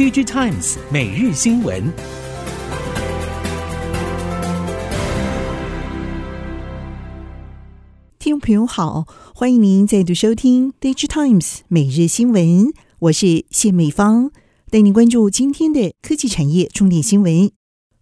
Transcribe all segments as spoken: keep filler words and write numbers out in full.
Digitimes 每日新闻。听众朋友好，欢迎您再度收听 Digitimes 每日新闻，我是谢美芳，带您关注今天的科技产业重点新闻。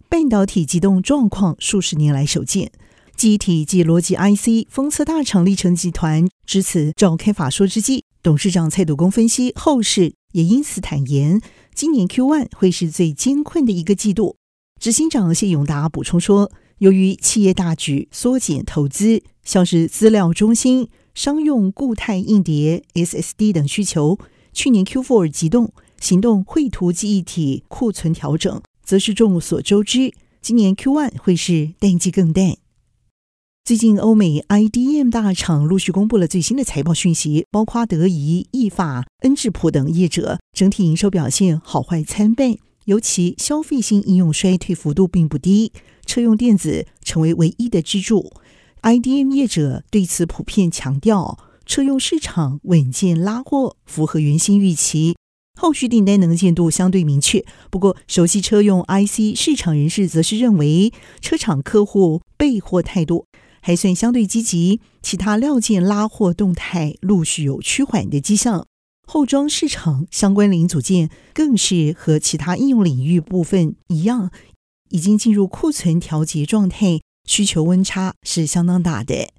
半导体急冻状况数十年来首见，记忆体及逻辑 I C 封测大厂力成集团至此召开法说之际，董事长蔡笃恭分析后市，也因此坦言今年 Q 一 会是最艰困的一个季度。执行长谢永达补充说，由于企业大举缩减投资，像是资料中心、商用固态硬碟、S S D 等需求，去年 Q 四 急冻，行动绘图记忆体库存调整则是众所周知，今年 Q 一 会是淡季更淡。最近欧美 I D M 大厂陆续公布了最新的财报讯息，包括德仪、意法、恩智浦等业者整体营收表现好坏参半，尤其消费性应用衰退幅度并不低，车用电子成为唯一的支柱。 I D M 业者对此普遍强调，车用市场稳健拉货，符合原先预期，后续订单能见度相对明确。不过熟悉车用 I C 市场人士则是认为，车厂客户备货态度还算相对积极，其他料件拉货动态陆续有趋缓的迹象。后装市场相关零组件更是和其他应用领域部分一样，已经进入库存调节状态，需求温差是相当大的。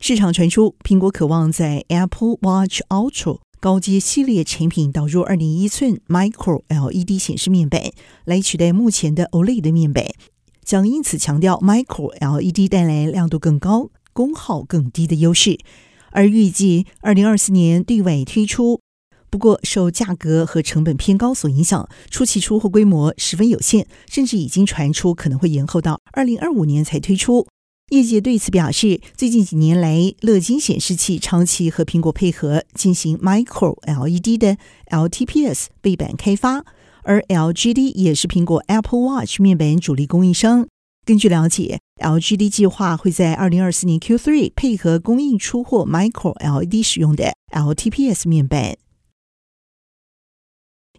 市场传出，苹果渴望在 Apple Watch Ultra 高阶系列产品导入二点一寸 MicroLED 显示面板，来取代目前的 OLED 面板。将因此强调 MicroLED 带来亮度更高、功耗更低的优势，而预计二零二四年对外推出，不过受价格和成本偏高所影响，初期出货规模十分有限，甚至已经传出可能会延后到二零二五年才推出。业界对此表示，最近几年来乐金显示器长期和苹果配合进行 MicroLED 的 L T P S 背板开发，而 L G D 也是苹果 Apple Watch 面板主力供应商。根据了解， L G D 计划会在二零二四年 Q 三 配合供应出货 MicroLED 使用的 L T P S 面板。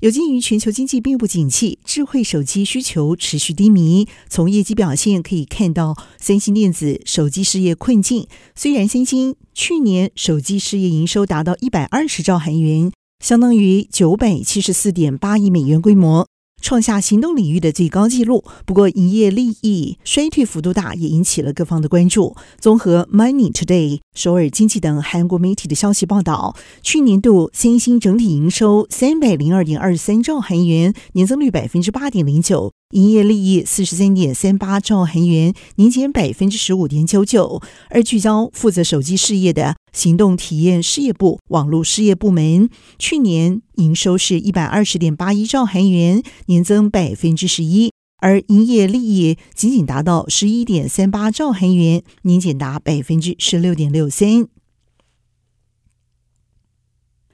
有鉴于全球经济并不景气，智慧手机需求持续低迷，从业绩表现可以看到三星电子手机事业困境。虽然三星去年手机事业营收达到一百二十兆韩元，相当于 九百七十四点八亿美元规模，创下行动领域的最高纪录，不过营业利益衰退幅度大，也引起了各方的关注。综合 Money Today、 首尔经济等韩国媒体的消息报道，去年度三星整体营收 三百零二点二三兆韩元，年增率 百分之八点零九， 营业利益 四十三点三八兆韩元，年减 百分之十五点九九。 而聚焦负责手机事业的行动体验事业部、网络事业部门，去年营收是 一百二十点八一兆韩元，年增 百分之十一， 而营业利益仅仅达到 十一点三八兆韩元，年减达 百分之十六点六三。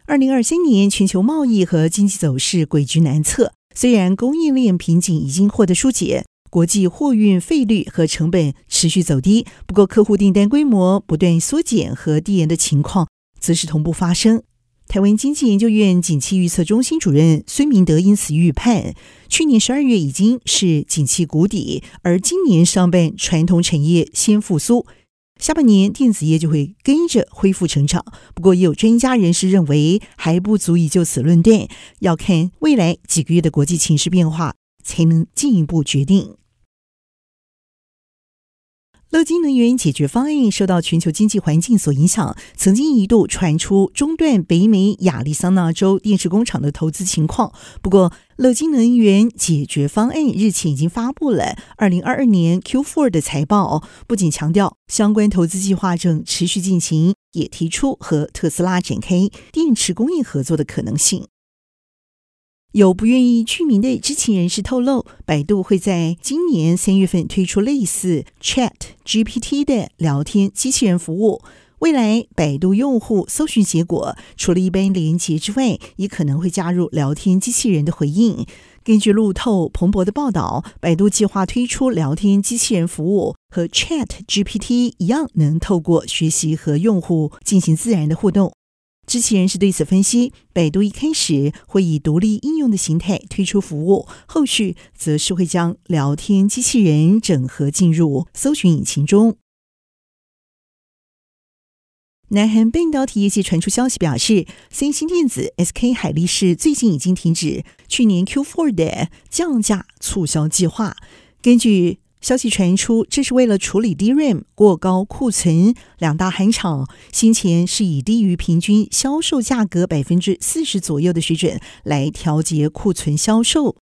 二零二三年全球贸易和经济走势诡谲难测，虽然供应链瓶颈已经获得疏解，国际货运费率和成本持续走低，不过客户订单规模不断缩减和递延的情况则是同步发生。台湾经济研究院景气预测中心主任孙明德因此预判，去年十二月已经是景气谷底，而今年上半传统产业先复苏，下半年电子业就会跟着恢复成长。不过也有专家人士认为，还不足以就此论断，要看未来几个月的国际情势变化才能进一步决定。乐金能源解决方案受到全球经济环境所影响，曾经一度传出中断北美亚利桑那州电池工厂的投资情况。不过乐金能源解决方案日前已经发布了二零二二年 Q 四 的财报，不仅强调相关投资计划正持续进行，也提出和特斯拉展开电池供应合作的可能性。有不愿意具名的知情人士透露，百度会在今年三月份推出类似 ChatGPT 的聊天机器人服务。未来百度用户搜寻结果除了一般连结之外，也可能会加入聊天机器人的回应。根据路透、彭博的报道，百度计划推出聊天机器人服务，和 ChatGPT 一样能透过学习和用户进行自然的互动。知情人士对此分析，百度一开始会以独立应用的形态推出服务，后续则是会将聊天机器人整合进入搜寻引擎中。南韩半导体业界传出消息表示，三星电子、S K 海力士最近已经停止去年 Q 四 的降价促销计划。根据消息传出，这是为了处理 D RAM 过高库存。两大韩厂先前是以低于平均销售价格 百分之四十 左右的水准来调节库存销售。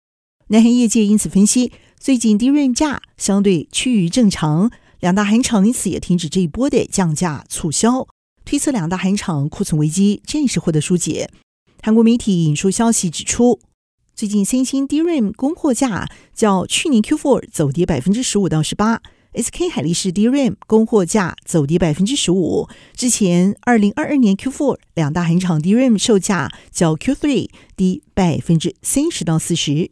南韩业界因此分析，最近 D RAM 价相对趋于正常，两大韩厂因此也停止这一波的降价促销，推测两大韩厂库存危机暂时获得疏解。韩国媒体引述消息指出，最近三星 D RAM 供货价较去年 Q 四 走跌 百分之十五 到 百分之十八， S K 海力士 D RAM 供货价走跌 百分之十五。 之前二零二二年 Q 四 两大韩厂 D RAM 售价较 Q 三 低 百分之三十 到 百分之四十。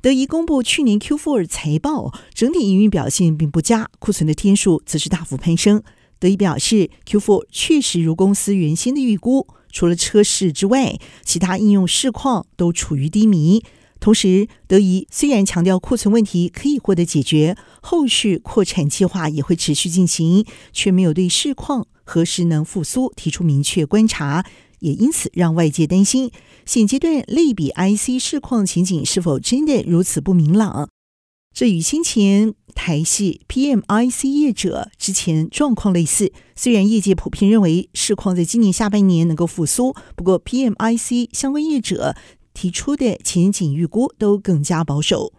德仪公布去年 Q 四 财报，整体营运表现并不佳，库存的天数则是大幅攀升。德仪表示， Q 四 确实如公司原先的预估，除了车市之外，其他应用市况都处于低迷。同时，德仪虽然强调库存问题可以获得解决，后续扩产计划也会持续进行，却没有对市况何时能复苏提出明确观察，也因此让外界担心，现阶段类比 I C 市况前景是否真的如此不明朗。这与先前台系 P M I C 业者之前状况类似，虽然业界普遍认为市况在今年下半年能够复苏，不过 P M I C 相关业者提出的前景预估都更加保守。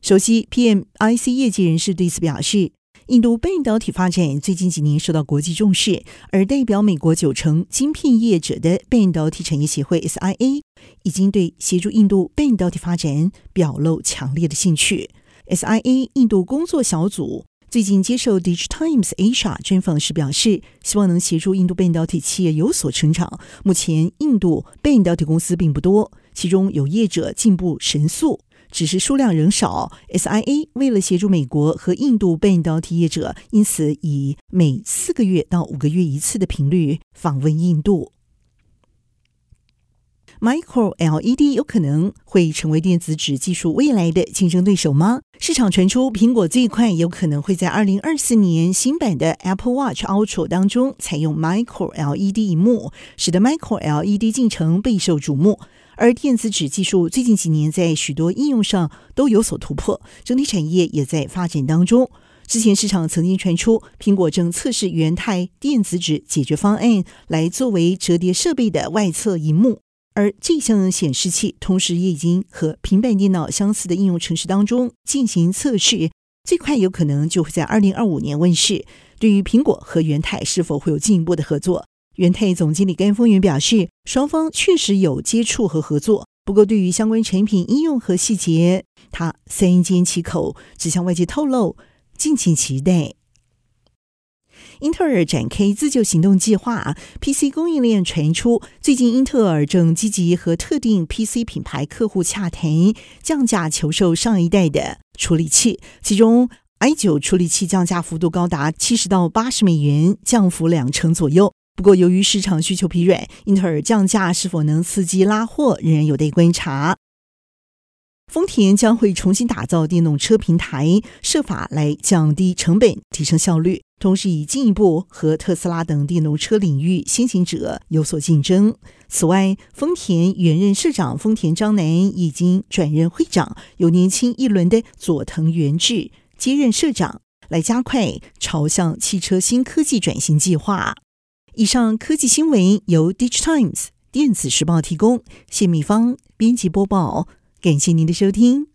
首席 P M I C 业界人士对此表示，印度半导体发展最近几年受到国际重视，而代表美国九成晶片业者的半导体产业协会 S I A 已经对协助印度半导体发展表露强烈的兴趣。S I A 印度工作小组最近接受 Digitimes Asia 专访时表示，希望能协助印度半导体企业有所成长。目前印度半导体公司并不多，其中有业者进步神速，只是数量仍少。 S I A 为了协助美国和印度半导体业者，因此以每四个月到五个月一次的频率访问印度。MicroLED 有可能会成为电子纸技术未来的竞争对手吗？市场传出苹果最快有可能会在二零二四年新版的 Apple Watch Ultra 当中采用 MicroLED 萤幕，使得 MicroLED 进程备受瞩目。而电子纸技术最近几年在许多应用上都有所突破，整体产业也在发展当中。之前市场曾经传出，苹果正测试原态电子纸解决方案来作为折叠设备的外侧萤幕，而这项显示器同时也已经和平板电脑相似的应用程式当中进行测试，最快有可能就会在二零二五年问世。对于苹果和元泰是否会有进一步的合作，元泰总经理甘峰元表示，双方确实有接触和合作，不过对于相关产品应用和细节，他三缄其口，只向外界透露，敬请期待。英特尔展开自救行动计划， P C 供应链传出，最近英特尔正积极和特定 P C 品牌客户洽谈，降价求售上一代的处理器，其中 i 九 处理器降价幅度高达七十到八十美元，降幅两成左右。不过由于市场需求疲软，英特尔降价是否能刺激拉货仍然有待观察。丰田将会重新打造电动车平台，设法来降低成本，提升效率，同时以进一步和特斯拉等电动车领域先行者有所竞争。此外，丰田原任社长丰田章男已经转任会长，由年轻一轮的佐藤元志接任社长，来加快朝向汽车新科技转型计划。以上科技新闻由 Digitimes 电子时报提供，谢美芳编辑播报。感谢您的收听。